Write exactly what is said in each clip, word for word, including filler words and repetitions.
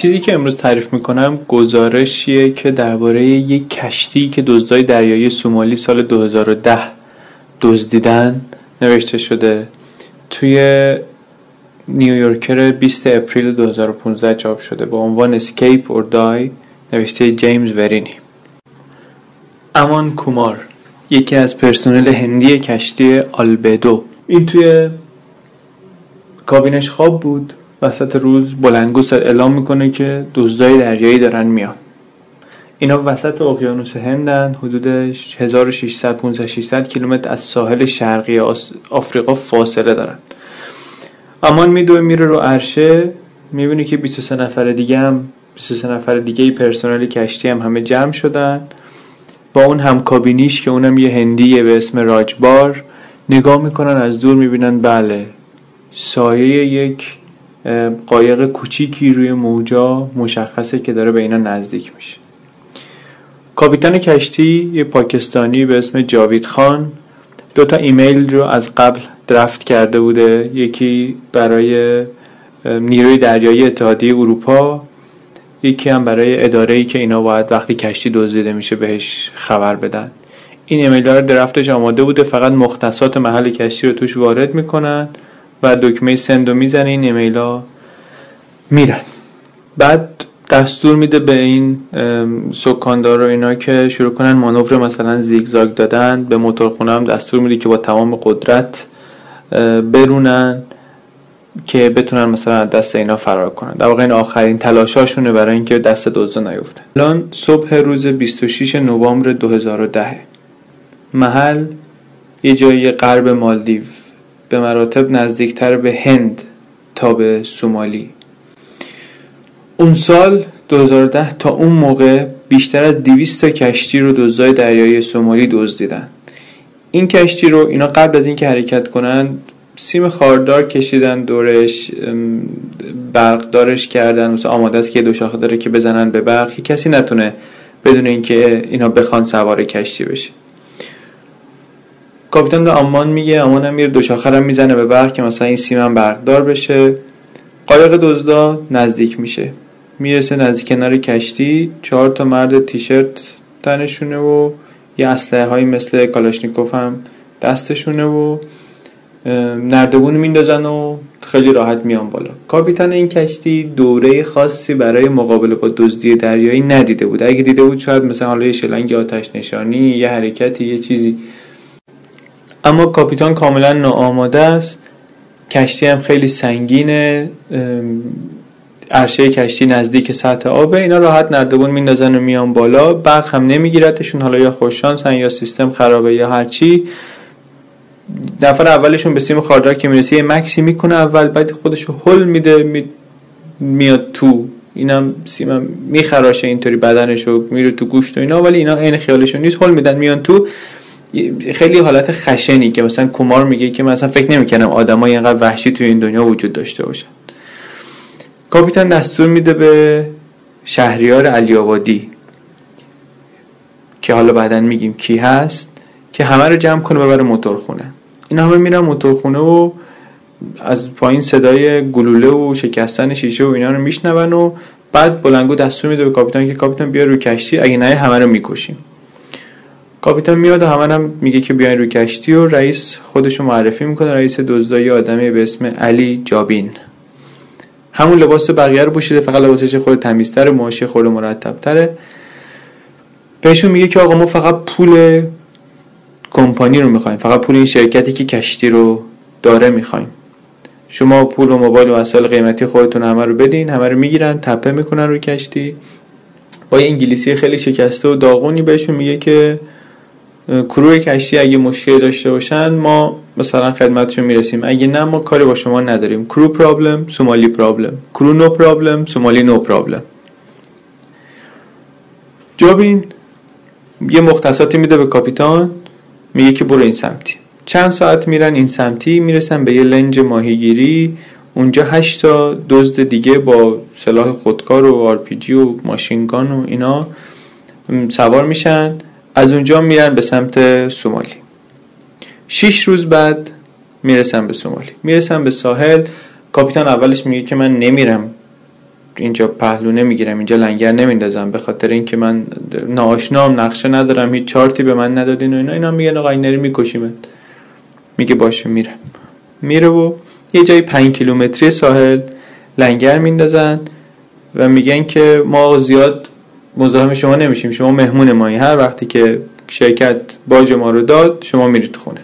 چیزی که امروز تعریف میکنم گزارشیه که درباره یک کشتی که دزدای دریایی سومالی سال دو هزار و ده دزدیدن نوشته شده. توی نیویورکر بیست اپریل دو هزار و پانزده چاپ شده با عنوان Escape or Die، نوشته جیمز ورینی. امان کومار یکی از پرسنل هندی کشتی آلبیدو، این توی کابینش خواب بود، وسط روز بلندگوست اعلام میکنه که دزدای دریایی دارن میان. اینا وسط اقیانوس هندن، حدود هزار و ششصد پانصد ششصد کیلومتر از ساحل شرقی آفریقا فاصله دارن. امان میدوه میره رو عرشه، میبینه که بیست و سه نفر دیگه هم بیست و سه نفر دیگه پرسنل کشتی هم همه جمع شدن. با اون هم کابینیش که اونم یه هندیه به اسم راجبار نگاه میکنن، از دور میبینن بله، سایه یک قایق کوچیکی روی موجا مشخصه که داره به اینا نزدیک میشه. کاپیتان کشتی یه پاکستانی به اسم جاوید خان دو تا ایمیل رو از قبل درافت کرده بوده، یکی برای نیروی دریایی اتحادیه اروپا، یکی هم برای اداره‌ای که اینا باید وقتی کشتی دزدیده میشه بهش خبر بدن. این ایمیل‌ها رو درافتش آماده بوده، فقط مختصات محل کشتی رو توش وارد میکنن و دکمه سند رو میزنن، این ایمیل‌ها میرن. بعد دستور میده به این سکاندار و اینا که شروع کنن مانور مثلا زیگزاگ دادن، به موتورخونه هم دستور میده که با تمام قدرت برونن که بتونن مثلا دست اینا فرار کنن. در واقع این آخرین تلاشاشونه برای اینکه دست دزدا نیفتن. الان صبح روز بیست و شش نوامبر دو هزار و ده، محل یه جایی غرب مالدیو، به مراتب نزدیکتر به هند تا به سومالی. اون سال دو هزار و ده تا اون موقع بیشتر از دویست تا کشتی رو دزدای دریایی سومالی دزدیدن. این کشتی رو اینا قبل از اینکه حرکت کنن سیم خاردار کشیدن دورش، برقدارش کردن، مثلا آماده است که دو شاخه داره که بزنن به برق که کسی نتونه بدون اینکه اینا بخوان سوار کشتی بشه. کاپیتان به امان میگه، امان هم میره دو شاخه رو میزنه به برق که مثلا این سیم هم برقدار بشه. قایق دزدا نزدیک میشه، میرسه نزدیک کنار کشتی، چهار تا مرد تیشرت تنشونه و یه اسلحه هایی مثل کالاشنیکوف هم دستشونه و نردبون میندازن و خیلی راحت میان بالا. کاپیتان این کشتی دوره خاصی برای مقابله با دزدی دریایی ندیده بود، اگه دیده بود شاید مثلا حالا یه شلنگ آتش نشانی، یه حرکتی، یه چیزی، اما کاپیتان کاملا ناآماده است. کشتی هم خیلی سنگینه، عرشه کشتی نزدیک سطح آبه، اینا راحت نردبون میندازن و میان بالا، برق هم نمیگیرتشون، حالا یا خوششانسن یا سیستم خرابه یا هرچی. نفر اولشون به سیم خاردار که میرسه یه مکسی میکنه اول، بعد خودشو هل میده می... میاد تو، اینم سیمم میخراشه اینطوری بدنشو، میره تو گوشت و اینا، ولی اینا عین خیالشون نیست، هل میدن میان تو. خیلی حالت خشنی که مثلا کومار میگه که مثلا فکر نمیکنم آدمای اینقدر وحشی توی این دنیا وجود داشته باشن. کاپیتان دستور میده به شهریار علی‌آبادی که حالا بعدن میگیم کی هست که همه رو جمع کنه ببره موتورخونه. اینا همه میرن موتورخونه و از پایین صدای گلوله و شکستن شیشه و اینا رو میشنون و بعد بلندگو دستور میده به کاپیتان که کاپیتان بیا روی کشتی، اگه نه همه رو میکشیم. کاپیتان میاد و همه هم میگه که بیاین روی کشتی و رئیس خودشو معرفی میکنه. رئیس دزدای آدمی به اسم علی جابین، همون لباس بقیه رو پوشیده، فقط لباسش خود تمیزتره، موهاش خود مرتب‌تره. بهشون میگه که آقا ما فقط پول کمپانی رو میخوایم، فقط پول این شرکتی که کشتی رو داره میخوایم. شما پول و موبایل و وسایل قیمتی خودتون همه رو بدین. همه رو میگیرن، تپه میکنن روی کشتی. با انگلیسی خیلی شکسته و داغونی بهشون میگه که کرو کشتی اگه مشکلی داشته باشن ما مثلا خدمتشون میرسیم، اگه نه ما کاری با شما نداریم. کرو پرابلم، سومالی پرابلم، کرو نو پرابلم، سومالی نو پرابلم. جابین یه مختصاتی میده به کاپیتان، میگه که برو این سمتی. چند ساعت میرن این سمتی، میرسن به یه لنج ماهیگیری. اونجا هشت تا دزد دیگه با سلاح خودکار و آر پی جی و ماشینگان و اینا سوار میشن. از اونجا میرن به سمت سومالی. شش روز بعد میرسن به سومالی، میرسن به ساحل. کاپیتان اولش میگه که من نمیرم اینجا پهلو نمیگیرم، اینجا لنگر نمیندازم، به خاطر اینکه من ناآشنام، نقشه ندارم، هیچ چارتی به من ندادین و اینا. اینا میگن آقا این نری میکشیمت. میگه باشه میرم. میره و یه جای پنج کیلومتری ساحل لنگر میندازن و میگن که ما زیاد مزاحم شما نمیشیم، شما مهمون مایی، هر وقتی که شرکت باج ما رو داد شما میرید خونه.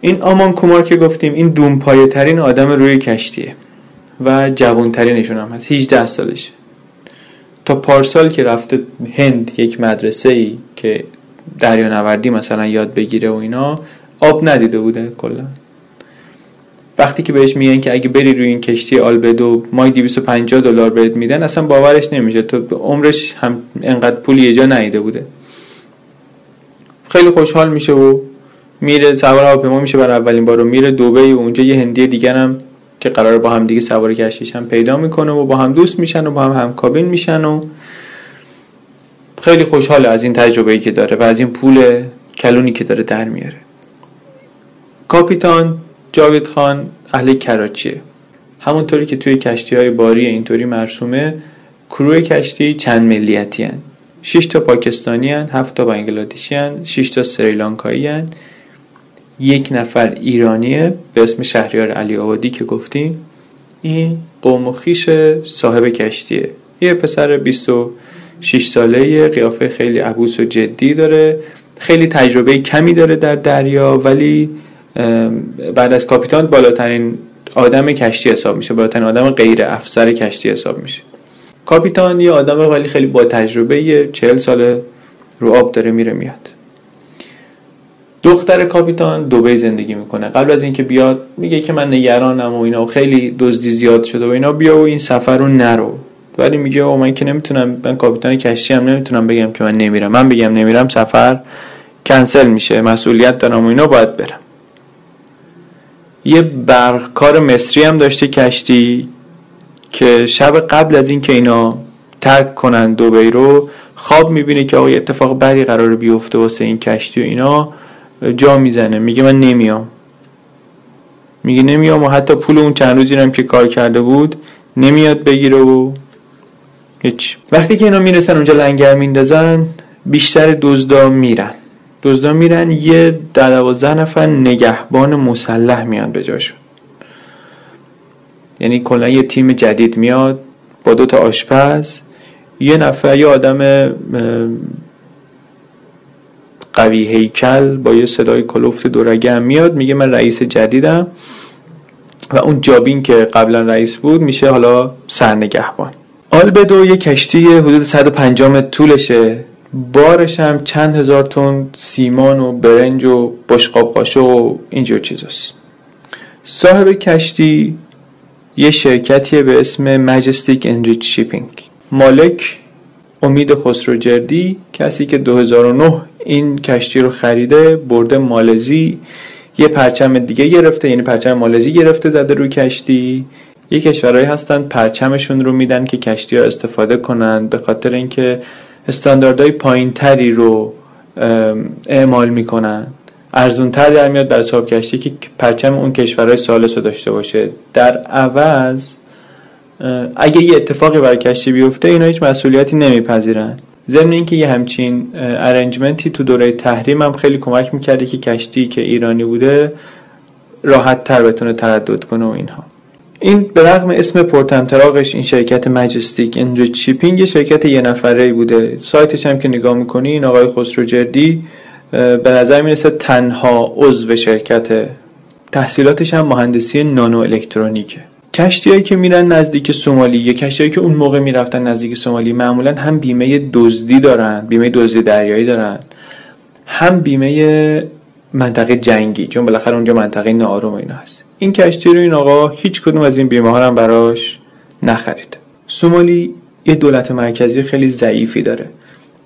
این آمان کومار که گفتیم این دونپایه ترین آدم روی کشتیه و جوان ترینشون هم هست، هجده سالشه. تا پارسال که رفته هند یک مدرسه‌ای که دریانوردی مثلا یاد بگیره و اینا، آب ندیده بوده کلا. وقتی که بهش میگن که اگه بری روی این کشتی آلبدو مای دویست و پنجاه دلار بهت میدن، اصلا باورش نمیشه. تو عمرش هم انقدر پول یه جا ندیده بوده. خیلی خوشحال میشه و میره سوار هواپیما میشه برای اولین بار و میره دبی و اونجا یه هندی دیگر هم که قراره با هم دیگه سوار کشتیش هم پیدا میکنه و با هم دوست میشن و با هم همکابین میشن و خیلی خوشحاله از این تجربه‌ای که داره و از این پول کلونی که داره در میاره. کاپیتان جاوید خان اهل کراچیه. همونطوری که توی کشتی‌های باری اینطوری مرسومه، کروی کشتی چند ملیتی هن. شش تا پاکستانی هن، هفت تا بنگلادیشی هن، شش تا سریلانکایی هن، یک نفر ایرانیه به اسم شهریار علی‌آبادی که گفتیم. این قوم و خویش صاحب کشتیه. یه پسر بیست و شش ساله‌ای، قیافه خیلی عبوس و جدی داره، خیلی تجربه کمی داره در دریا، ولی بعد از کاپیتان بالاترین آدم کشتی حساب میشه، بالاترین آدم غیر افسر کشتی حساب میشه. کاپیتان یه آدم ولی خیلی با تجربه، چهل سال رو آب داره میره میاد. دختر کاپیتان دبی زندگی میکنه. قبل از اینکه بیاد میگه که من نگرانم و اینا و خیلی دزدی زیاد شده و اینا، بیا و این سفر رو نرو. ولی میگه او من که نمیتونم، من کاپیتان کشتی هم نمیتونم بگم که من نمیرم. من بگم نمیرم سفر کنسل میشه، مسئولیت دارم و اینا، باید برم. یه برقکار مصری هم داشته کشتی که شب قبل از این که اینا ترک کنن دبی رو، خواب میبینه که آقا اتفاق بدی قراره بیفته واسه این کشتی و اینا، جا میزنه میگه من نمیام. میگه نمیام و حتی پول اون چند روزی هم که کار کرده بود نمیاد بگیره و هیچ. وقتی که اینا میرسن اونجا لنگر میندازن، بیشتر دزدا میرن دزدا میرن یه دوازده نفر نگهبان مسلح میان به جاشون. یعنی کلا یه تیم جدید میاد با دو تا آشپز، یه نفر یه آدم قوی هیکل با یه صدای کلوفت دورگه هم میاد، میگه من رئیس جدیدم و اون جابین که قبلا رئیس بود میشه حالا سرنگهبان. آلبدو یه کشتی حدود صد و پنجاه متر طولشه، بارش هم چند هزار تن سیمان و برنج و بشقاب قاشق و اینجور چیزاست. صاحب کشتی یه شرکتیه به اسم مجستیک انریچ شیپینگ. مالک امید خسروجردی، کسی که دو هزار و نه این کشتی رو خریده برده مالزی، یه پرچم دیگه گرفته، یعنی پرچم مالزی گرفته زده روی کشتی. یه کشورهایی هستن پرچمشون رو میدن که کشتی ها استفاده کنن، به خاطر اینکه استانداردهای پایین تری رو اعمال میکنن، ارزون تر در میاد برای صاحب کشتی که پرچم اون کشورهای سالس رو داشته باشه. در عوض اگه یه اتفاقی برای کشتی بیفته اینا هیچ مسئولیتی نمیپذیرن. ضمن اینکه یه همچین ارنجمنتی تو دوره تحریم هم خیلی کمک میکرده که کشتی که ایرانی بوده راحت تر بتونه تردد کنه و اینها. این به رغم اسم پرطمطراقش، این شرکت مجستیک انریچ شیپینگ شرکت یه نفره‌ای بوده. سایتش هم که نگاه میکنی این آقای خسروجردی به نظر میرسه تنها عضو شرکته. تحصیلاتش هم مهندسی نانو الکترونیکه. کشتیایی که میرن نزدیک سومالی، یا کشتیایی که اون موقع میرفتن نزدیک سومالی، معمولا هم بیمه دزدی دارن، بیمه دزدی دریایی دارن، هم بیمه منطقه جنگی، چون بالاخره اونجا منطقه ناآروم اینا هست. این کشتی رو این آقا هیچ کدوم از این بیمه ها هم براش نخرید. سومالی یه دولت مرکزی خیلی ضعیفی داره.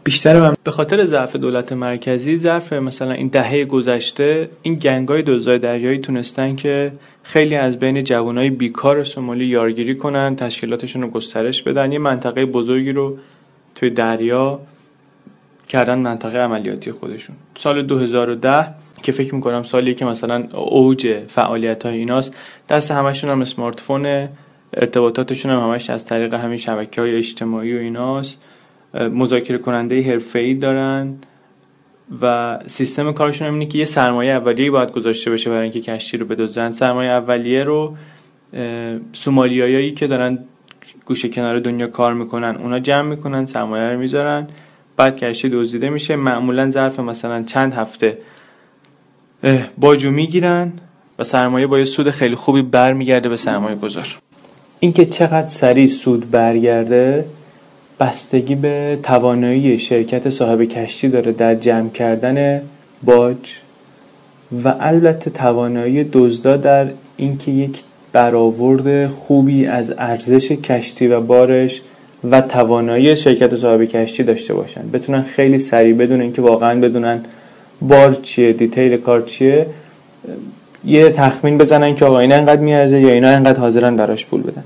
بیشتر هم به خاطر ضعف دولت مرکزی ظرف مثلا این دهه گذشته این گنگای دزدای دریایی تونستن که خیلی از بین جوانای بیکار سومالی یارگیری کنن، تشکیلاتشون رو گسترش بدن، یه منطقه بزرگی رو توی دریا کردن منطقه عملیاتی خودشون. سال دو هزار و ده که فکر میکنم سالی که مثلا اوج فعالیت‌های ایناست، دست همشون هم اسمارت فونه، ارتباطاتشون هم همش از طریق همین شبکه‌های اجتماعی و ایناست. مذاکره کننده حرفه‌ای دارن و سیستم کارشون هم اینه که یه سرمایه اولیه باید گذاشته بشه برای اینکه کشتی رو بدزدن. سرمایه اولیه رو سومالیایی که دارن گوشه کنار دنیا کار میکنن اونا جمع میکنن، سرمایه رو میذارن، بعد کشتی دزدیده میشه. معمولا ظرف مثلا چند هفته باجو میگیرن و سرمایه با یه سود خیلی خوبی برمیگرده به سرمایه گذار. این که چقدر سریع سود برگرده بستگی به توانایی شرکت صاحب کشتی داره در جمع کردن باج و البته توانایی دزدا در اینکه یک برآورد خوبی از ارزش کشتی و بارش و توانایی شرکت صاحب کشتی داشته باشن، بتونن خیلی سریع بدون اینکه واقعا بدونن بار چیه، دیتیل کار چیه، یه تخمین بزنن که آقا اینا اینقدر میارزه یا اینا اینقدر حاضرن براش پول بدن.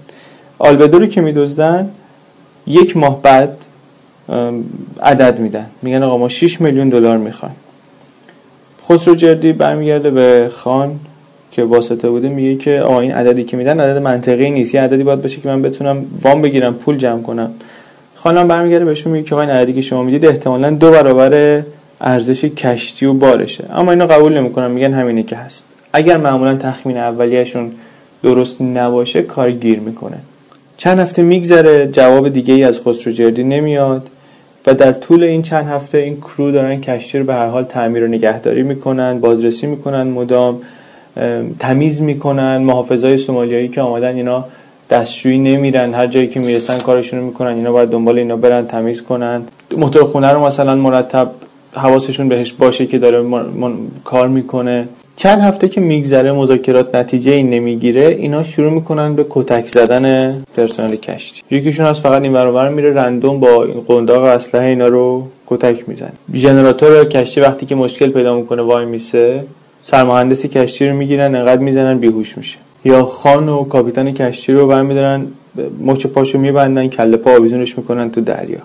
آلبدو رو که میدزدن یک ماه بعد عدد میدن، میگن آقا ما شش میلیون دلار میخوایم. خسروجردی برمیگرده به خان که واسطه بوده میگه که آقا این عددی که میدن عدد منطقی نیست، یه عددی باید باشه که من بتونم وام بگیرم پول جمع کنم. خانم برمیگرده بهشون میگه که آقا این عددی که شما میدید احتمالاً دو برابر ارزش کشتی و بارشه، اما اینو قبول نمیکنن، میگن همینه که هست. اگر معمولا تخمین اولیه‌شون درست نباشه کار گیر میکنه. چند هفته میگذره، جواب دیگه ای از خسروجردی نمیاد و در طول این چند هفته این کرو دارن کشتی رو به هر حال تعمیر و نگهداری میکنن، بازرسی میکنن، مدام تمیز میکنن. محافظای سومالیایی که آمدن اینا دستشویی نمیرن، هر جایی که میرسن کارشون رو میکنن، اینا باید دنبال اینا برن تمیز کنن. موتور خونه رو مثلا مرتب حواسشون بهش باشه که داره من... من... کار میکنه. چند هفته که میگذره مذاکرات نتیجه ای نمیگیره، اینا شروع میکنن به کتک زدن پرسنل کشتی. یکیشون از فقط این برابر میره رندوم با قنداق اسلحه اینا رو کتک میزنه. ژنراتور کشتی وقتی که مشکل پیدا میکنه وای میسه، سرمهندسی کشتی رو میگیرن، انقدر میزنن بیهوش میشه. یا خان و کاپیتان کشتی رو برمیدارن، مچ پاشو میبندن، کله پا آویزونش میکنن تو دریا.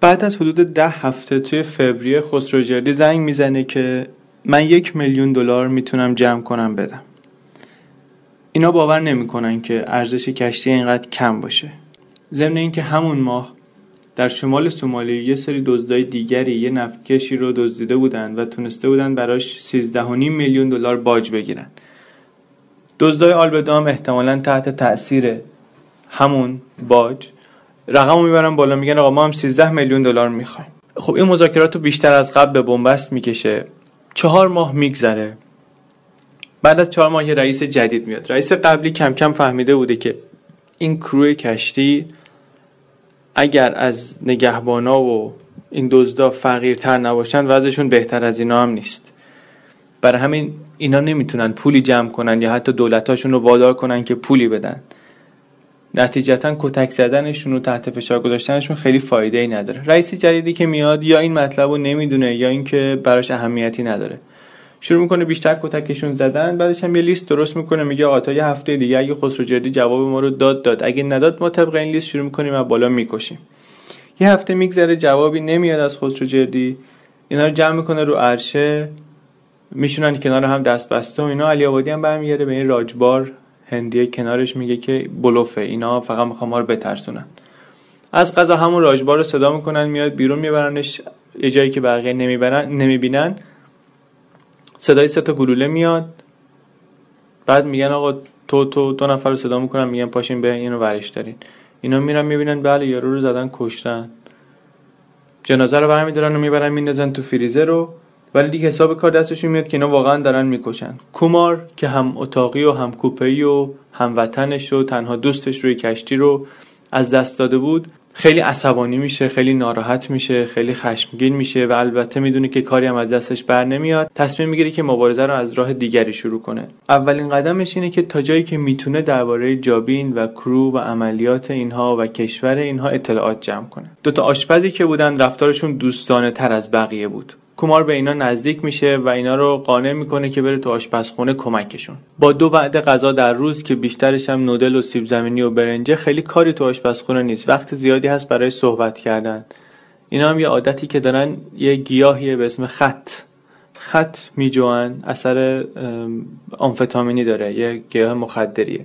بعد از حدود ده هفته توی فوریه خسروجردی زنگ میزنه که من یک میلیون دلار میتونم جمع کنم بدم. اینا باور نمیکنن که ارزش کشتی اینقدر کم باشه. ضمن اینکه همون ماه در شمال سومالی یه سری دزدای دیگری یه نفتکشی رو دزدیده بودن و تونسته بودن براش سیزده و نیم میلیون دلار باج بگیرن. دزدای آلبدو هم احتمالاً تحت تأثیر همون باج رقمو میبرن بالا، میگن آقا ما هم سیزده میلیون دلار میخوایم. خب این مذاکراتو بیشتر از قبل به بنبست میکشه. چهار ماه میگذره. بعد از چهار ماه یه رئیس جدید میاد. رئیس قبلی کم کم فهمیده بوده که این کروی کشتی اگر از نگهبانا و این دزدا فقیرتر نباشن وضعشون بهتر از اینا هم نیست. برای همین اینا نمیتونن پولی جمع کنن یا حتی دولتاشون رو وادار کنن که پولی بدن. نتیجتاً کتک زدنشون و تحت فشار گذاشتنشون خیلی فایده ای نداره. رئیس جدیدی که میاد یا این مطلب رو نمیدونه یا اینکه براش اهمیتی نداره. شروع میکنه بیشتر کتکشون زدن. بعدش هم یه لیست درست میکنه، میگه آقا تا یه هفته دیگه اگه خسروجردی جواب ما رو داد داد، اگه نداد ما طبق این لیست شروع میکنیم از بالا میکشیم. یه هفته میگذره، جوابی نمیاد از خسروجردی. اینا رو جمع میکنه رو عرشه، میشونن کنار هم دست بسته و اینا. علی‌آبادی هم برمیگرده به این راجبار هندیه کنارش، میگه که بلوفه، اینا فقط میخوام ما رو بترسونن. از قضا همون راجبار رو صدا میکنن، میاد بیرون، میبرنش یه جایی که بقیه نمیبرن نمیبینن. صدای سه تا گلوله میاد، بعد میگن آقا تو تو دو نفر رو صدا میکنن، میگن پاشین به اینو ورش دارین. اینا میرن میبینن بله یارو رو زدن کشتن. جنازه رو برمی‌دارن و میبرن میندازن تو فریزر رو، ولی دیگه حساب کار دستشون میاد که اینا واقعا دارن میکشن. کومار که هم اتاقی و هم کوپه‌ای و هم وطنش و تنها دوستش روی کشتی رو از دست داده بود، خیلی عصبانی میشه، خیلی ناراحت میشه، خیلی خشمگین میشه و البته میدونه که کاری هم از دستش بر نمیاد. تصمیم میگیره که مبارزه رو از راه دیگری شروع کنه. اولین قدمش اینه که تا جایی که میتونه درباره جابین و کرو و عملیات اینها و کشور اینها اطلاعات جمع کنه. دو تا آشپزی که بودن رفتارشون دوستانه تر از بقیه بود. کومار به اینا نزدیک میشه و اینا رو قانع میکنه که بره تو آشپزخونه کمکشون. با دو وعده غذا در روز که بیشترش هم نودل و سیب زمینی و برنجه، خیلی کاری تو آشپزخونه نیست، وقت زیادی هست برای صحبت کردن. اینا هم یه عادتی که دارن یه گیاهیه به اسم خط خط میجوان، اثر آمفتامینی داره، یه گیاه مخدریه.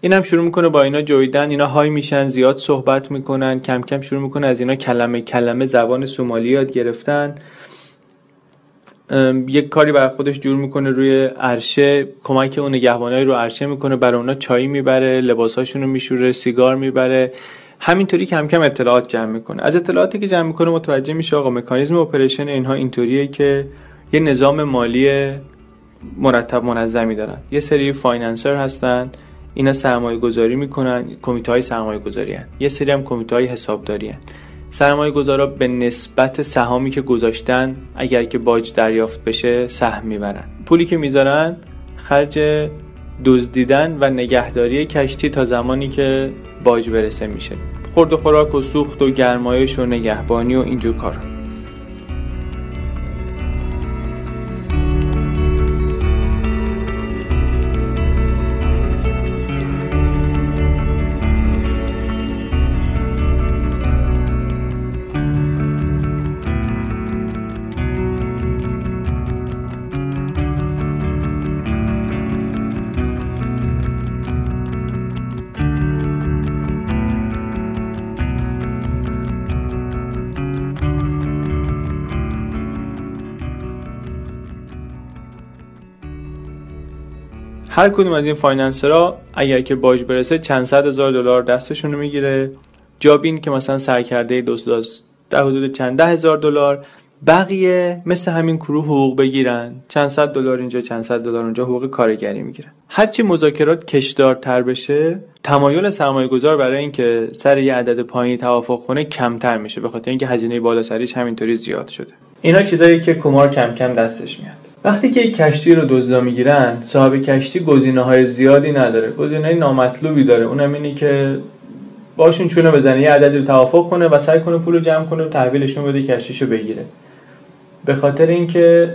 اینم شروع میکنه با اینا جویدن، اینا های میشن، زیاد صحبت میکنن، کم کم شروع میکنه از اینا کلمه کلمه زبان سومالی یاد گرفتن. یک کاری برای خودش جور میکنه روی عرشه، کمک اون نگهبانای رو عرشه میکنه، برای اونا چای میبره، لباساشون رو میشوره، سیگار میبره. همینطوری کم کم اطلاعات جمع میکنه. از اطلاعاتی که جمع میکنه متوجه میشه آقا مکانیزم اپریشن اینها اینطوریه که یه نظام مالی مرتب منظمی دارن، یه سری فاینانسر هستن، اینا سرمایه گذاری میکنن، کمیته های سرمایه گذاری هستن، یه سری هم کمیته های حسابداری هستن. سرمایه گذارا به نسبت سهامی که گذاشتن اگر که باج دریافت بشه سهم میبرن. پولی که میذارن خرج دزدیدن و نگهداری کشتی تا زمانی که باج برسه میشه، خورد و خوراک و سوخت و گرمایش و نگهبانی و اینجور کارا. هر کدوم از این فاینانسرها اگر که باج برسه چند صد هزار دلار دستشون رو میگیره. جابین که مثلا سرکرده دوستاست در حدود چند ده هزار دلار، بقیه مثل همین گروه حقوق بگیرن، چند صد دلار اینجا چند صد دلار اونجا حقوق کارگری میگیرن. هرچی مذاکرات کشدارتر بشه تمایل سرمایه گذار برای اینکه سر یه عدد پایینی توافق کنه کمتر میشه، به خاطر اینکه هزینه بالاسریش همینطوری زیاد شده. اینا چیزایی که کمار کم کم دستش میاد. وقتی که یک کشتی رو دزدا میگیرن، صاحب کشتی گزینه‌های زیادی نداره، گزینه‌های نامطلوبی داره. اونم اینی که باشون چونه بزنه، یه عددی رو توافق کنه و سعی کنه پولو جمع کنه و تحویلشون بده، کشتیشو بگیره. به خاطر اینکه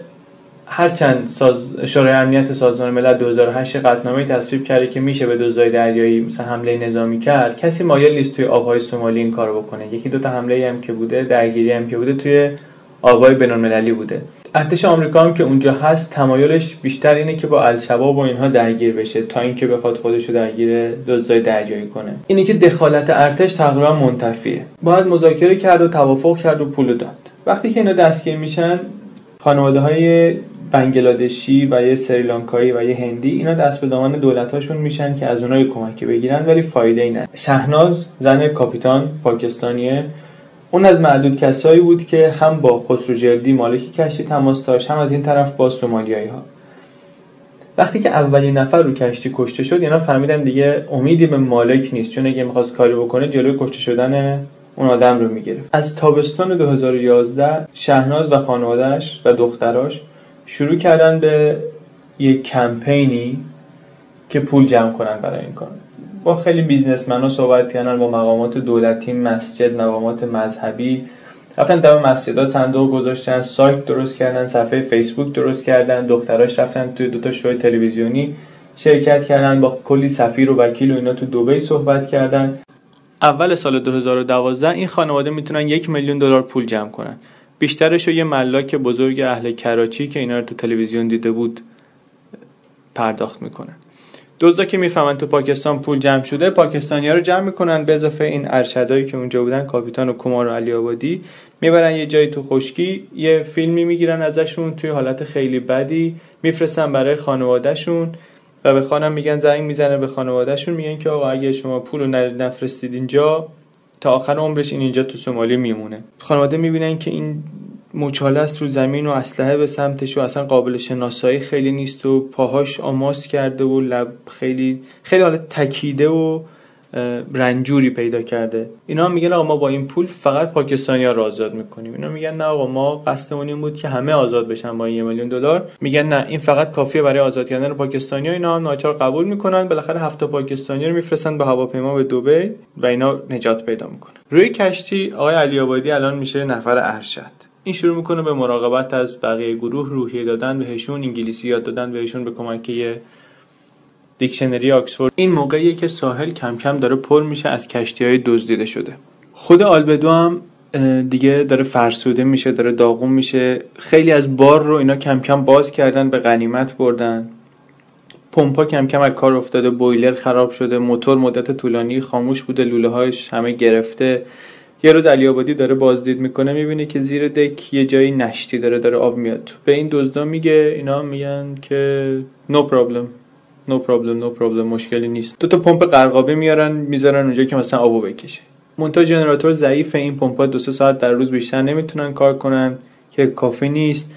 هر چند ساز... شورای امنیت سازمان ملل دو هزار و هشت قطعنامه تصویب کرده که میشه به دزدای دریایی مثلا حمله نظامی کرد، کسی مایل نیست توی آب‌های سومالی این کارو بکنه. یکی دو تا حمله هم که بوده، درگیری هم که بوده، توی آب‌های بین‌المللی بوده. ارتش آمریکا هم که اونجا هست تمایلش بیشتر اینه که با الشباب و اینها درگیر بشه تا اینکه بخواد خودش رو درگیر دزدای دریایی کنه. اینه که دخالت ارتش تقریبا منتفیه. باید مذاکره کرد و توافق کرد و پول داد. وقتی که اینا دستگیر میشن، خانواده‌های بنگلادشی و یه سریلانکایی و یه هندی، اینا دست به دامن دولتاشون میشن که از اونها کمک بگیرن، ولی فایده‌ای نداره. شهناز زن کاپیتان پاکستانیه، اون از معدود کسایی بود که هم با خسروجردی مالک کشتی تماس داشت، هم از این طرف با سومالیایی‌ها. وقتی که اولین نفر رو کشتی کشته شد، اینا فهمیدن دیگه امیدی به مالک نیست، چون اگه می‌خواست کاری بکنه جلوی کشته شدن اون آدم رو می‌گرفت. از تابستان دو هزار و یازده شهناز و خانواده‌اش و دختراش شروع کردن به یک کمپینی که پول جمع کنن برای این کار. با خیلی بیزنسمن‌ها صحبت کردن، با مقامات دولتی، مسجد، مقامات مذهبی، رفتن دم مسجدها صندوق گذاشتن، سایت درست کردن، صفحه فیسبوک درست کردن، دختراش رفتن توی دوتا شو تلویزیونی شرکت کردن، با کلی سفیر و وکیل و اینا تو دبی صحبت کردن. اول سال دو هزار و دوازده این خانواده میتونن یک میلیون دلار پول جمع کنن. بیشترش رو یه ملاک بزرگ اهل کراچی که اینا رو تو تلویزیون دیده بود پرداخت میکنن. دزدا که میفهمن تو پاکستان پول جمع شده، پاکستانی‌ها رو جمع میکنن، به اضافه این ارشدایی که اونجا بودن، کاپیتان و کمار و علی‌آبادی، میبرن یه جایی تو خشکی، یه فیلمی میگیرن ازشون توی حالت خیلی بدی، میفرستن برای خانوادهشون و به خانم میگن، زنگ میزنه به خانوادهشون میگن که آقا اگه شما پولو نفرستید اینجا تا آخر عمرش این اینجا تو سومالی میمونه. خانواده میبینن که این مچاله است رو زمین و اسلحه به سمتش و اصلا قابل شناسایی خیلی نیست و پاهاش آماس کرده و لب خیلی خیلی حالت تکیده و رنجوری پیدا کرده. اینا میگن آقا ما با این پول فقط پاکستانی‌ها رو آزاد میکنیم. اینا میگن نه آقا ما قصدمون این بود که همه آزاد بشن با این یک میلیون دلار. میگن نه این فقط کافیه برای آزاد کردن پاکستانی‌ها. اینا هم ناچار قبول میکنن. بالاخره هفت پاکستانی رو میفرستن به هواپیما به دبی و اینا نجات پیدا میکنن. روی کشتی آقای علی‌آبادی الان میشه نفر ارشد. این شروع میکنه به مراقبت از بقیه گروه، روحیه دادن بهشون، انگلیسی یاد دادن بهشون به کمک دیکشنری آکسفورد. این موقعیه که ساحل کم کم داره پر میشه از کشتی‌های دزدیده شده. خود آلبدو هم دیگه داره فرسوده میشه، داره داغون میشه. خیلی از بار رو اینا کم کم باز کردن، به غنیمت بردن. پمپا کم کم از کار افتاده، بویلر خراب شده، موتور مدت طولانی خاموش بوده، لوله‌هاش همه گرفته. یه روز علی‌آبادی داره بازدید میکنه، میبینه که زیر دک یه جایی نشتی داره داره آب میاد. به این دزدا میگه، اینا میگن که نو پرابلم نو پرابلم نو پرابلم مشکلی نیست. دو تا پمپ قرقابی میارن میذارن اونجا که مثلا آبو بکشه. مونتا ژنراتور ضعیفه، این پمپا دو سه ساعت در روز بیشتر نمیتونن کار کنن که کافی نیست.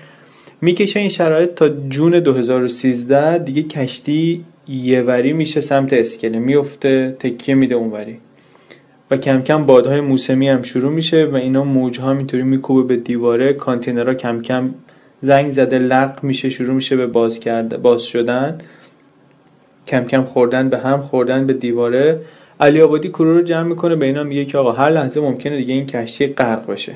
میکشه این شرایط تا جون دو هزار و سیزده. دیگه کشتی یه وری میشه سمت اسکله، میفته تکیه میده اونوری و کم کم بادهای موسمی هم شروع میشه و اینا موجها اینطوری میکوبه به دیواره. کانتینرها کم کم زنگ زده لق میشه، شروع میشه به باز کرد باز شدن، کم کم خوردن به هم، خوردن به دیواره. علی‌آبادی کرو رو جمع میکنه، به اینا میگه که آقا هر لحظه ممکنه دیگه این کشتی غرق بشه.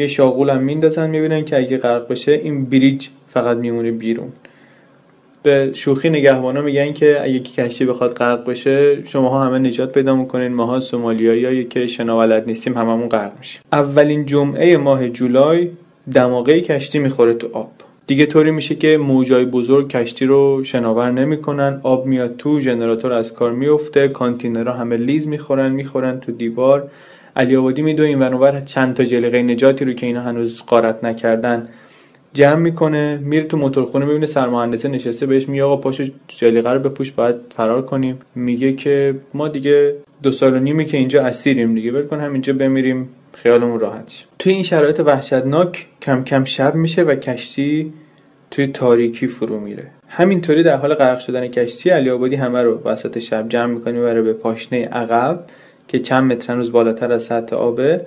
یه شاغول هم میندازن، میبینن که اگه غرق بشه این بریج فقط میمونه بیرون. به شوخی نگهبانا میگن که اگه کشتی بخواد غرق بشه شماها همه نجات پیدا میکنین، ماها سومالیاییایی که شنا بلد نیستیم هممون غرق میشیم. اولین جمعه ماه جولای دماغه کشتی میخوره تو آب. دیگه طوری میشه که موجای بزرگ کشتی رو شناور نمیکنن، آب میاد تو، ژنراتور از کار میفته، کانتینرها همه لیز میخورن میخورن تو دیوار. علی‌آبادی میدوه این ورانور چند تا جلیقه نجاتی رو که اینا هنوز غارت نکردن جمع میکنه، میره تو موتورخونه، میبینه سرمهندسه نشسته، بهش میگه آقا پاشو جلیقه رو بپوش باید فرار کنیم. میگه که ما دیگه دو سال و نیمه که اینجا اسیریم دیگه، ول کن همینجا بمیریم خیالمون راحت شه. توی این شرایط وحشتناک کم کم شب میشه و کشتی توی تاریکی فرو میره. همینطوری در حال غرق شدن کشتی، علی‌آبادی همه رو وسط شب جمع میکنه و به پاشنه عقب که چند متر هنوز بالاتر از سطح آبه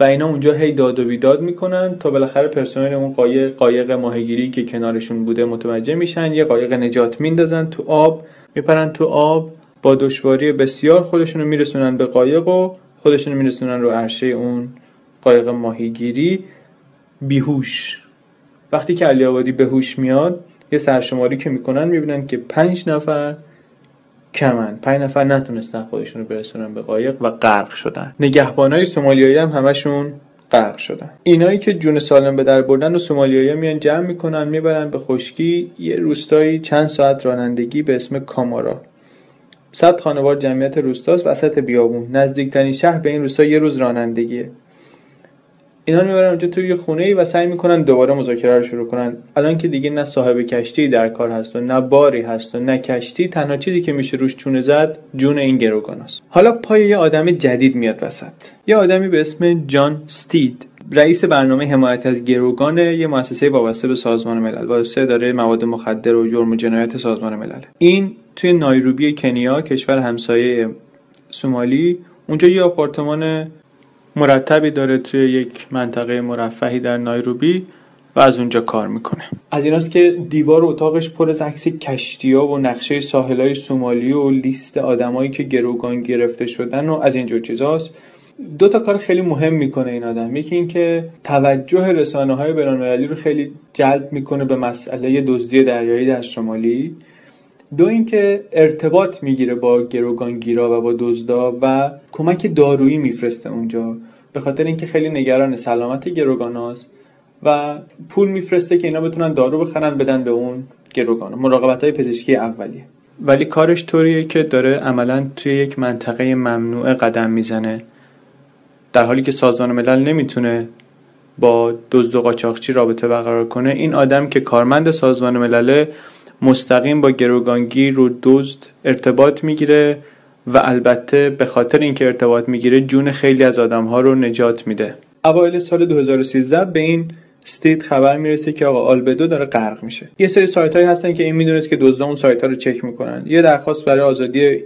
و اینا اونجا هی داد و بیداد میکنن تا بالاخره پرسنل اون قایق قایق ماهیگیری که کنارشون بوده متوجه میشن. یه قایق نجات میندازن تو آب، میپرن تو آب، با دشواری بسیار خودشون رو میرسونن به قایق و خودشون رو میرسونن رو عرشه اون قایق ماهیگیری بیهوش. وقتی که علی‌آبادی به هوش میاد یه سرشماری که میکنن میبینن که پنج نفر کمن، پنج نفر نتونستن خودشون رو برسونن به قایق و غرق شدن. نگهبانای سومالیایی هم همشون غرق شدن. اینایی که جون سالم به در بردن و سومالیایی‌ها میان جمع میکنن میبرن به خشکی یه روستایی چند ساعت رانندگی به اسم کامارا. صد خانوار جمعیت روستاست وسط بیابون. نزدیکترین شهر به این روستا یه روز رانندگیه. اینا میبرن اونجا توی یه خونه‌ای و سعی میکنن دوباره مذاکره رو شروع کنن. الان که دیگه نه صاحب کشتی در کار هست و نه باری هست و نه کشتی، تنها چیزی که میشه روش چونه زد جون این گروگاناست. حالا پای یه آدم جدید میاد وسط. یه آدمی به اسم جان استید، رئیس برنامه حمایت از گروگان، یه مؤسسه وابسته به سازمان ملل، وابسته اداره مواد مخدر و جرم و جنایت سازمان ملل. این توی نایروبی کنیا، کشور همسایه سومالی، اونجا یه آپارتمان مرتبی داره توی یک منطقه مرفهی در نایروبی و از اونجا کار میکنه. از ایناست که دیوار اتاقش پر از عکس کشتی‌ها و نقشه ساحل‌های سومالی و لیست آدمایی که گروگان گرفته شدن و از اینجور چیزاست. دو تا کار خیلی مهم میکنه این آدم. یکی این که توجه رسانه‌های بین‌المللی رو خیلی جلب میکنه به مسئله دزدی دریایی در سومالی. دو اینکه ارتباط میگیره با گروگانگیرا و با دزدا و کمک دارویی میفرسته اونجا، به خاطر اینکه خیلی نگران سلامت گروگاناست و پول میفرسته که اینا بتونن دارو بخرن بدن به اون گروگانا، مراقبت‌های پزشکی اولیه. ولی کارش طوریه که داره عملاً توی یک منطقه ممنوعه قدم میزنه، در حالی که سازمان ملل نمیتونه با دزد و قاچاقچی رابطه برقرار کنه. این آدم که کارمند سازمان ملل مستقیم با گروگانگیر و دزد ارتباط میگیره و البته به خاطر اینکه ارتباط میگیره جون خیلی از آدم‌ها رو نجات میده. اوایل سال دو هزار و سیزده به این استید خبر میرسه که آقا آلبدو داره غرق میشه. یه سری سایت‌هایی هستن که این میدونست که دزدا اون سایت‌ها رو چک میکنن. یه درخواست برای آزادی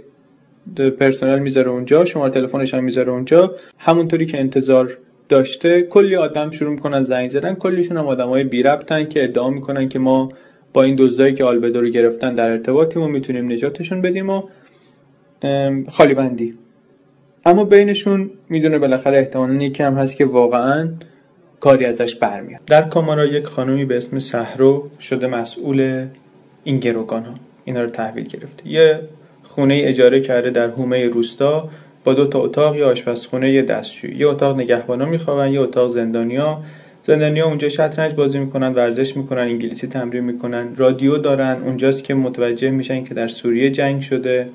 پرسنل میذاره اونجا، شماره تلفنش هم میذاره اونجا. همونطوری که انتظار داشته کلی آدم شروع میکنن زنگ زدن، کلیشون هم آدمای بی‌ربطن که ادعا میکنن که ما با این دزدایی که آلبدو رو گرفتن در ارتباطیم و میتونیم نجاتشون بدیم و خالی بندی. اما بینشون میدونه بالاخره احتمالاً یکی هم هست که واقعاً کاری ازش برمیاد. در کامارا یک خانومی به اسم سهر شده مسئول این گروگان ها، اینا رو تحویل گرفته. یه خونه اجاره کرده در حومه روستا با دو تا اتاق، یه آشپزخونه، یه دستشویی. یه اتاق نگهبانا میخوابن، یه اتاق زندانیا. زندانیا اونجا شطرنج بازی میکنن، ورزش میکنن، انگلیسی تمرین میکنن، رادیو دارن. اونجاست که متوجه میشن که در سوریه جنگ شده.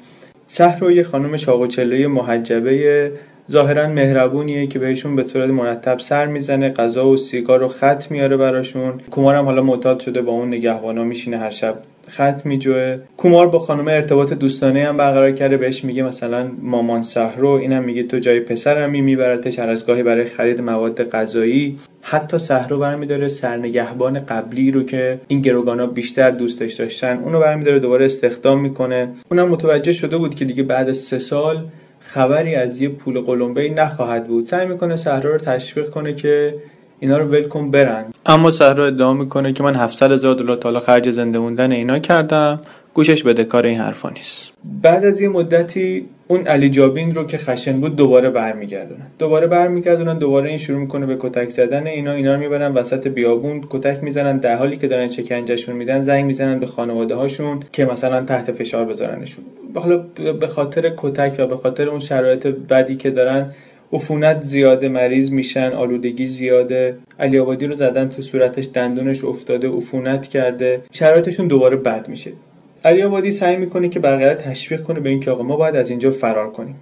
سحر رو یه خانم چاقوچله محجبه ظاهرا مهربونیه که بهشون به طور مرتب سر میزنه، غذا و سیگار رو خط میاره براشون. کمار هم حالا معتاد شده، با اون نگهبانا میشینه هر شب خط میجوه. کمار با خانم ارتباط دوستانه هم برقرار کرده، بهش میگه مثلا مامان سحرو، اینم میگه تو جای پسرمی میبرتش هر از گاهی برای خرید مواد غذایی. حتی سحرو برمیداره سرنگهبان قبلی رو که این گروگانا بیشتر دوستش داشتن، اونو برمیداره دوباره استخدام میکنه. اونم متوجه شده بود که دیگه بعد از سه سال خبری از یه پول قلمبه‌ای نخواهد بود. سعی میکنه سحرا رو تشویق کنه که اینا رو ولکن برن، اما سحرا ادعا میکنه که من هفتصد هزار دلار تا حالا خرج زنده موندن اینا کردم، گوشش بدهکار این حرفا نیست. بعد از یه مدتی اون علی جابین رو که خشن بود دوباره برمیگردونن دوباره برمیگردونن دوباره این شروع میکنه به کتک زدن اینا. اینا رو میبرن وسط بیابون کتک میزنن، در حالی که دارن شکنجهشون میدن زنگ میزنن به خانواده هاشون که مثلا تحت فشار بذارنشون. حالا به خاطر کتک و به خاطر اون شرایط بدی که دارن، عفونت زیاده، مریض میشن، آلودگی زیاده. علی آبادی رو زدن تو صورتش، دندونش افتاده، عفونت کرده، شرایطشون دوباره بد میشه. علی آبادی سعی میکنه که برقرار تشویق کنه به این که آقا ما باید از اینجا فرار کنیم.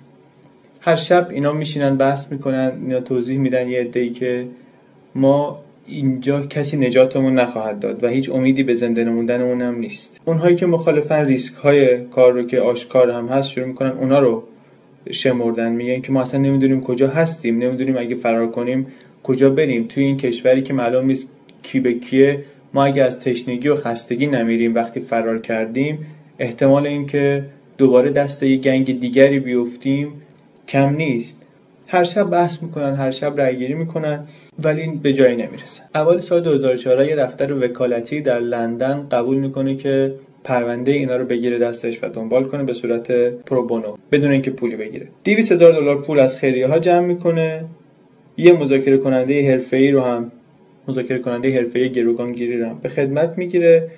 هر شب اینا میشینن بحث میکنن، اینا توضیح میدن یه عده‌ای که ما اینجا کسی نجاتمون نخواهد داد و هیچ امیدی به زنده موندنمون هم نیست. اونهایی که مخالفن ریسک های کار رو که آشکار هم هست شروع میکنن اونا رو شمردن، میگن که ما اصلا نمیدونیم کجا هستیم، نمیدونیم اگه فرار کنیم کجا بریم. توی این کشوری که معلوم نیست کی به کیه، ما اگه از تشنگی و خستگی نمیریم وقتی فرار کردیم، احتمال این که دوباره دست یه گنگ دیگری بیفتیم کم نیست. هر شب بحث میکنن، هر شب رأیگیری میکنن، ولی به جایی نمیرسن. اول سال دو هزار و چهار یه دفتر وکالتی در لندن قبول میکنه که پرونده اینا رو بگیره دستش و دنبال کنه به صورت پروبونو، بدون اینکه پولی بگیره. دویست هزار دلار پول از خیریه‌ها جمع میکنه. یه مذاکره کننده حرفه‌ای رو هم مذاکره کننده حرفه‌ای گروگانگیری رو هم به خدمت میگیره.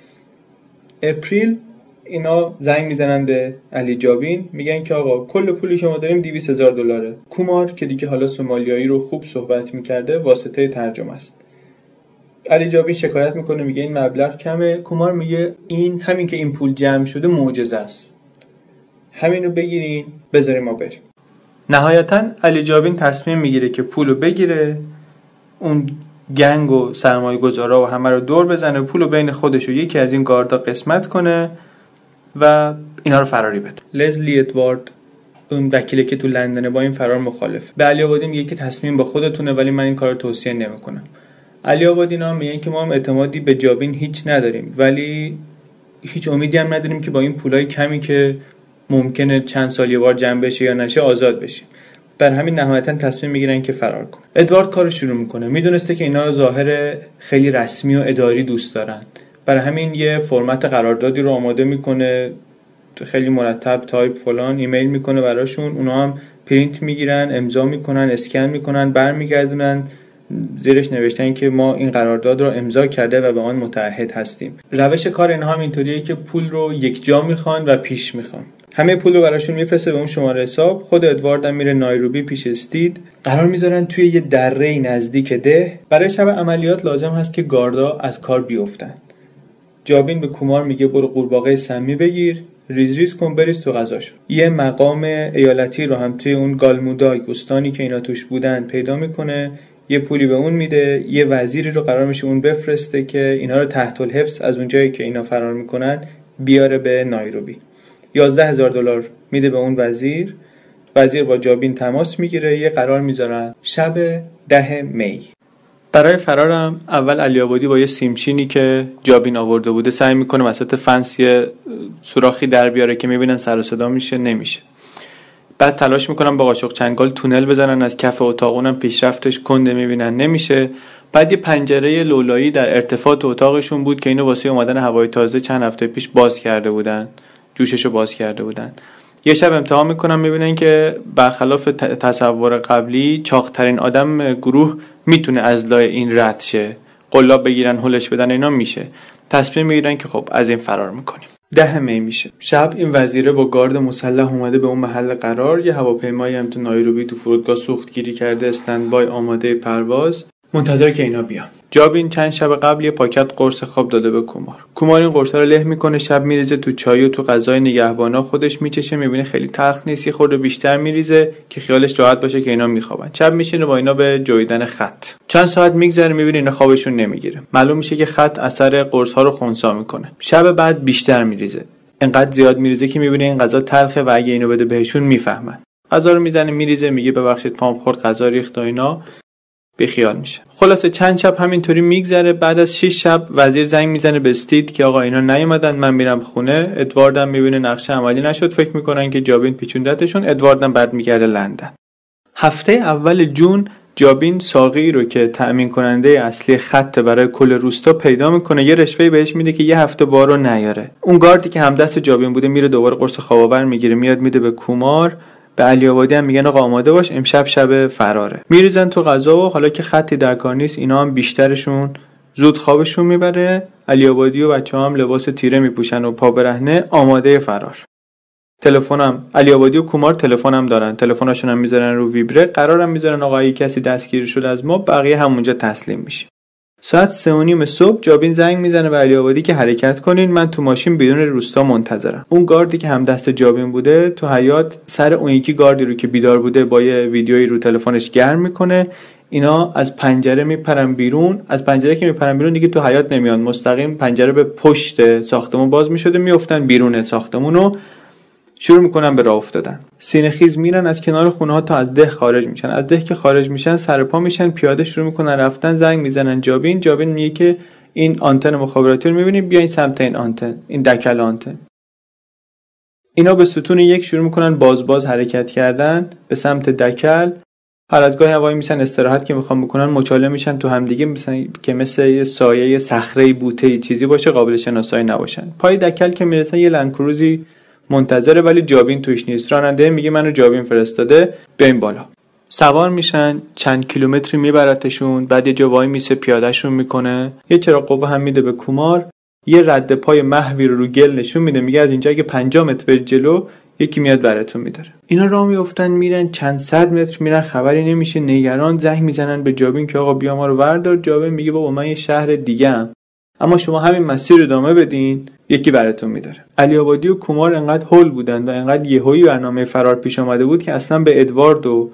اپریل اینا زنگ میزنن به علی جابین، میگن که آقا کل پولی که ما داریم دویست هزار دلاره. کومار که دیگه حالا سومالیایی رو خوب صحبت میکرده واسطه ترجمه است. علی جابین شکایت میکنه، میگه این مبلغ کمه. کومار میگه این همین که این پول جمع شده معجزه است، همین رو بگیرین بذارین ما بریم. نهایتا علی جابین تصمیم میگیره که پولو بگیره، اون گنگ و سرمایه گذارا و همه رو دور بزنه، پولو بین خودش و یکی از این گاردا قسمت کنه و اینا رو فراری بده. لزلی ادوارد اون وکیلی که تو لندن با این فرار مخالف. به علی آبادی میگه که تصمیم با خودتونه، ولی من این کارو توصیه نمیکنم. علی آبادی اینا میگن که ما هم اعتمادی به جابین هیچ نداریم، ولی هیچ امیدی هم نداریم که با این پولای کمی که ممکنه چند سال یه بار جمع بشه یا نشه آزاد بشیم. بر همین نهایتا تصمیم میگیرن که فرار کنن. ادوارد کارو شروع میکنه. میدونسته که اینا ظاهر خیلی رسمی و اداری دوست دارن، برای همین یه فرمت قراردادی رو آماده میکنه، خیلی مرتب تایپ فلان، ایمیل میکنه براشون، اونا هم پرینت میگیرن، امضا میکنن، اسکن میکنن، برمیگردونن، زیرش نوشتن که ما این قرارداد رو امضا کرده و به آن متعهد هستیم. روش کار اینها هم اینطوریه که پول رو یک جا میخوان و پیش میخوان. همه پول رو براشون میفرسته به اون شماره حساب. خود ادوارد هم میره نایروبی پیش استید، قرار میذارن توی یه دره‌ای نزدیک ده. برای شب عملیات لازم هست که گاردا از کار بیفتن. جابین به کومار میگه برو قورباغه سمی بگیر، ریز ریز کن بریز تو غذاشون. یه مقام ایالتی رو هم توی اون گالمودای گستانی که اینا توش بودن پیدا میکنه، یه پولی به اون میده. یه وزیری رو قرار میشه اون بفرسته که اینا رو تحت الحفظ از اونجایی که اینا فرار میکنن بیاره به نایروبی. یازده هزار دلار میده به اون وزیر. وزیر با جابین تماس میگیره، یه قرار میذارن شب ده می. برای فرارم اول علی آبادی با یه سیمچینی که جابین آورده بوده سعی میکنه وسط فنس یه سوراخی در بیاره که میبینن سر و صدا میشه، نمیشه. بعد تلاش میکنن با قاشق چنگال تونل بزنن از کف اتاق، اونم پیشرفتش کنده، میبینن نمیشه. بعد یه پنجره لولایی در ارتفاع تو اتاقشون بود که اینو واسه اومدن هوای تازه چند هفته پیش باز کرده بودن، جوششو باز کرده بودن. یه شب امتحان میکنن، میبینن که برخلاف تصور قبلی چاقترین آدم گروه میتونه از لای این رد شه، قلاب بگیرن، هولش بدن، اینا میشه. تصمیم میگیرن که خب از این فرار میکنیم. ده می میشه. شب این وزیره با گارد مسلح اومده به اون محل قرار. یه هواپیمایی هم تو نایروبی تو فرودگاه سوختگیری کرده، استندبای آماده پرواز. منتظر که اینا بیان. جابین چند شب قبل یه پاکت قرص خواب داده به کومار. کومار این قرصا رو له میکنه، شب میریزه تو چای و تو غذای نگهبانا، خودش میچشه، میبینه خیلی تلخ نیست، خودو بیشتر میریزه که خیالش راحت باشه که اینا میخوابن. شب میشینه با اینا به جویدن خط. چند ساعت میگذره، میبینه اینا خوابشون نمیگیره. معلوم میشه که خط اثر قرص ها رو خنثی میکنه. شب بعد بیشتر میریزه. انقدر زیاد میریزه که میبینه این غذا تلخه و اگه اینو بده بهشون میفهمن. غذا رو میزنه میریزه، میگه ببخشید پام خورد غذا ریخت و اینا. بیخیال میشه. خلاصه چند شب همینطوری میگذره. بعد از شش شب وزیر زنگ میزنه به استید که آقا اینا نیومدن، من میرم خونه. ادواردم میبینه نقشه عملی نشد، فکر میکنن که جابین پیچوندتشون. ادواردم بعد میگرده لندن. هفته اول جون جابین ساقی رو که تأمین کننده اصلی خط برای کل روستا پیدا میکنه، یه رشوه‌ای بهش میده که یه هفته بارو نیاره. اون گاردی که همدست جابین بوده میره دوباره قرص خواباور میگیره، میاد میده به کومار. به علی‌آبادی هم میگن آقا آماده باش، امشب شب فراره. میریزن تو غذا و حالا که خطی در کار نیست، اینا هم بیشترشون زود خوابشون میبره. علی‌آبادی و بچه‌ها هم لباس تیره میپوشن و پا برهنه آماده فرار. تلفنم علی‌آبادی و کومار تلفنم دارن، تلفناشون هم میذارن رو ویبره، قرارم میذارن آقا اگه کسی دستگیر شد از ما بقیه همونجا تسلیم میشه. ساعت سه و نیم صبح جابین زنگ میزنه به علی‌آبادی که حرکت کنین، من تو ماشین بیرون روستا منتظرم. اون گاردی که هم دست جابین بوده تو حیاط سر اون یکی گاردی رو که بیدار بوده با یه ویدیویی رو تلفنش گرم میکنه. اینا از پنجره میپرن بیرون. از پنجره که میپرن بیرون دیگه تو حیاط نمیان، مستقیم پنجره به پشت ساختمون باز میشده، میافتن بیرون ساختمون و شروع میکنن به راه افتادن. سینه خیز میرن از کنار خونه ها تا از ده خارج میشن. از ده که خارج میشن سرپا میشن، پیاده شروع میکنن رفتن. زنگ میزنن جابین. جابین میگه که این آنتن مخابراتی رو میبینی، بیاین سمت این آنتن، این دکل آنتن. اینا به ستون یک شروع میکنن باز باز حرکت کردن به سمت دکل. پرتگاه هوایی میشن، استراحت که میخوام بکنن مچاله میشن تو همدیگه، مثلا که مثل یه سایه صخره بوته چیزی باشه قابل شناسایی نباشن. پای دکل که میرسن یه لندکروزی منتظره ولی جابین توش نیست. راننده میگه منو جابین فرستاده، بیاین بالا. سوار میشن، چند کیلومتری میبرتشون، بعد یه جا وای میسه پیادهشون میکنه. یه چراغ قوه هم میده به کومار، یه رد پای محوی رو رو گل نشون میده، میگه از اینجا اگه پنجاه متر بری جلو یکی میاد براتون میداره. اینا راه میافتن میرن، چند صد متر میرن، خبری نمیشه. نگران زنگ میزنن به جابین که آقا بیا ما رو بردار. جابین میگه بابا من یه شهر دیگه‌ام، اما شما همین مسیر رو ادامه بدین یکی براتون میداره. علی‌آبادی و کومار انقدر هول بودن و انقدر یهویی برنامه فرار پیش آمده بود که اصلا به ادوارد و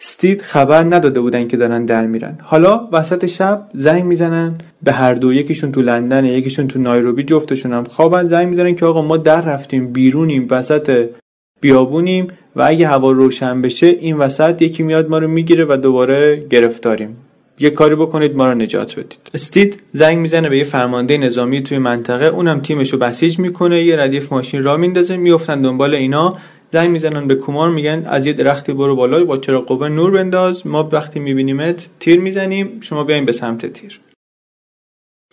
استید خبر نداده بودن که دارن در میرن. حالا وسط شب زنگ میزنن به هر دو، یکیشون تو لندن یکیشون تو نایروبی، جفتشون هم خوابن. زنگ میزنن که آقا ما در رفتیم، بیرونیم، وسط بیابونیم و اگه هوا روشن بشه این وسط یکی میاد ما رو میگیره و دوباره گرفتاریم. یه کاری بکنید ما رو نجات بدید. استید زنگ میزنه به یه فرمانده نظامی توی منطقه، اونم تیمشو بسیج میکنه. یه ردیف ماشین راه میندازه، میافتن دنبال اینا. زنگ میزنن به کومار، میگن از یه درختی برو بالا با چراغ قوه نور بنداز، ما وقتی میبینیمت تیر میزنیم، شما بیاین به سمت تیر.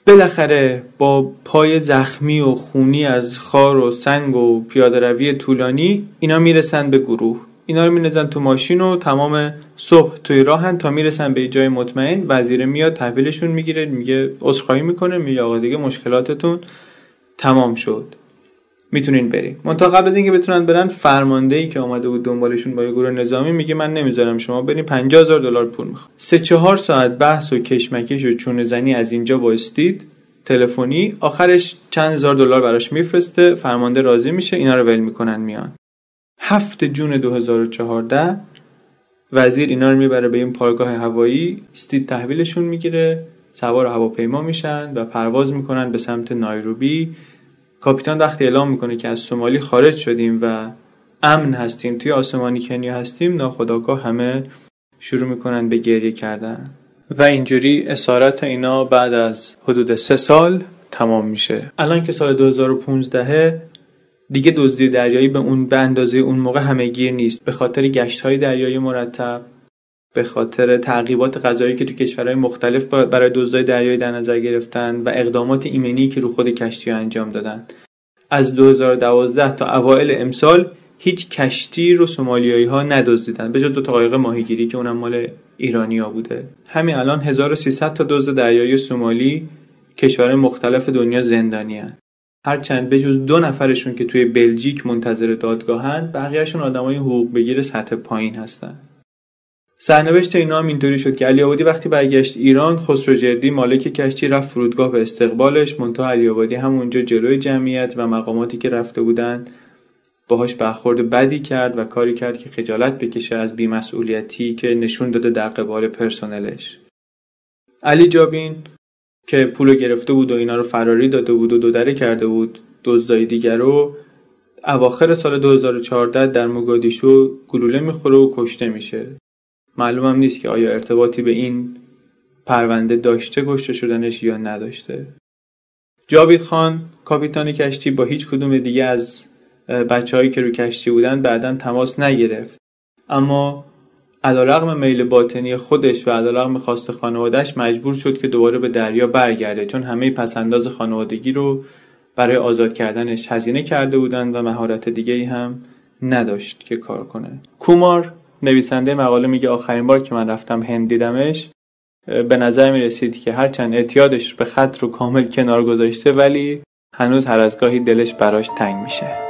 بالاخره با پای زخمی و خونی از خار و سنگ و پیاده روی طولانی اینا میرسن به گروه. اینا رو می‌ندازن تو ماشین و تمام صبح توی راهن تا میرسن به جای مطمئن. وزیر میاد تحویلشون میگیره، میگه عذرخواهی میکنه، میگه آقا دیگه مشکلاتتون تمام شد، میتونین برین. منتها قبل از اینکه بتونن برن فرمانده‌ای که اومده بود دنبالشون با گروه نظامی میگه من نمیذارم شما برین، پنجاه هزار دلار پول میخوام. سه چهار ساعت بحث و کشمکش و چونه زنی از اینجا با استید تلفنی، آخرش چند هزار دلار براش میفرسته. فرمانده راضی میشه، اینا رو ول میکنن میان. هفتم جون دو هزار و چهارده وزیر اینا رو میبره به این پارگاه هوایی، استید تحویلشون میگیره، سوار هواپیما میشن و پرواز میکنن به سمت نایروبی. کاپیتان وقتی اعلام میکنه که از سومالی خارج شدیم و امن هستیم، توی آسمانی کنیا هستیم، ناخودآگاه همه شروع میکنن به گریه کردن و اینجوری اسارت اینا بعد از حدود سه سال تمام میشه. الان که سال دو هزار و پانزده دیگه دزدی دریایی به اون به اندازه اون موقع همه‌گیر نیست، به خاطر گشت‌های دریایی مرتب، به خاطر تعقیبات قضایی که تو کشورهای مختلف برای دزدای دریایی در نظر گرفتن و اقدامات ایمنی که رو خود کشتی‌ها انجام دادن. از دو هزار و دوازده تا اوایل امسال هیچ کشتی رو سومالیایی‌ها ندزدیدن، به جز دو تا قایق ماهیگیری که اونم مال ایرانی‌ها بوده. همین الان هزار و سیصد تا دزد دریایی سومالی کشورهای مختلف دنیا زندانی‌اند. هرچند به جز دو نفرشون که توی بلژیک منتظر دادگاهن، بقیهشون آدمای حقوق بگیر سطح پایین هستن. سرنوشت اینا هم اینطوری شد که علی‌آبادی وقتی برگشت ایران، خسروجردی مالک کشتی رفت فرودگاه به استقبالش، منتها علی‌آبادی همونجا جلوی جمعیت و مقاماتی که رفته بودند باهاش برخورد بدی کرد و کاری کرد که خجالت بکشه از بی‌مسئولیتی که نشون داده در قبال پرسنلش. علی جابین که پولو گرفته بود و اینا رو فراری داده بود و دودره کرده بود دزدای دیگر رو، اواخر سال دو هزار و چهارده در موگادیشو گلوله میخوره و کشته میشه. معلومم نیست که آیا ارتباطی به این پرونده داشته گشته شدنش یا نداشته. جاوید خان کاپیتان کشتی با هیچ کدوم دیگه از بچه‌هایی که رو کشتی بودن بعداً تماس نگرفت، اما علی‌رغم میل باطنی خودش و علی‌رغم خواست خانواده‌اش مجبور شد که دوباره به دریا برگرده، چون همه پسنداز خانوادگی رو برای آزاد کردنش هزینه کرده بودن و مهارت دیگه‌ای هم نداشت که کار کنه. کومار نویسنده مقاله میگه آخرین بار که من رفتم هند دیدمش، به نظر میرسید که هرچند اعتیادش به خط رو کامل کنار گذاشته ولی هنوز هر از گاهی دلش براش تنگ میشه.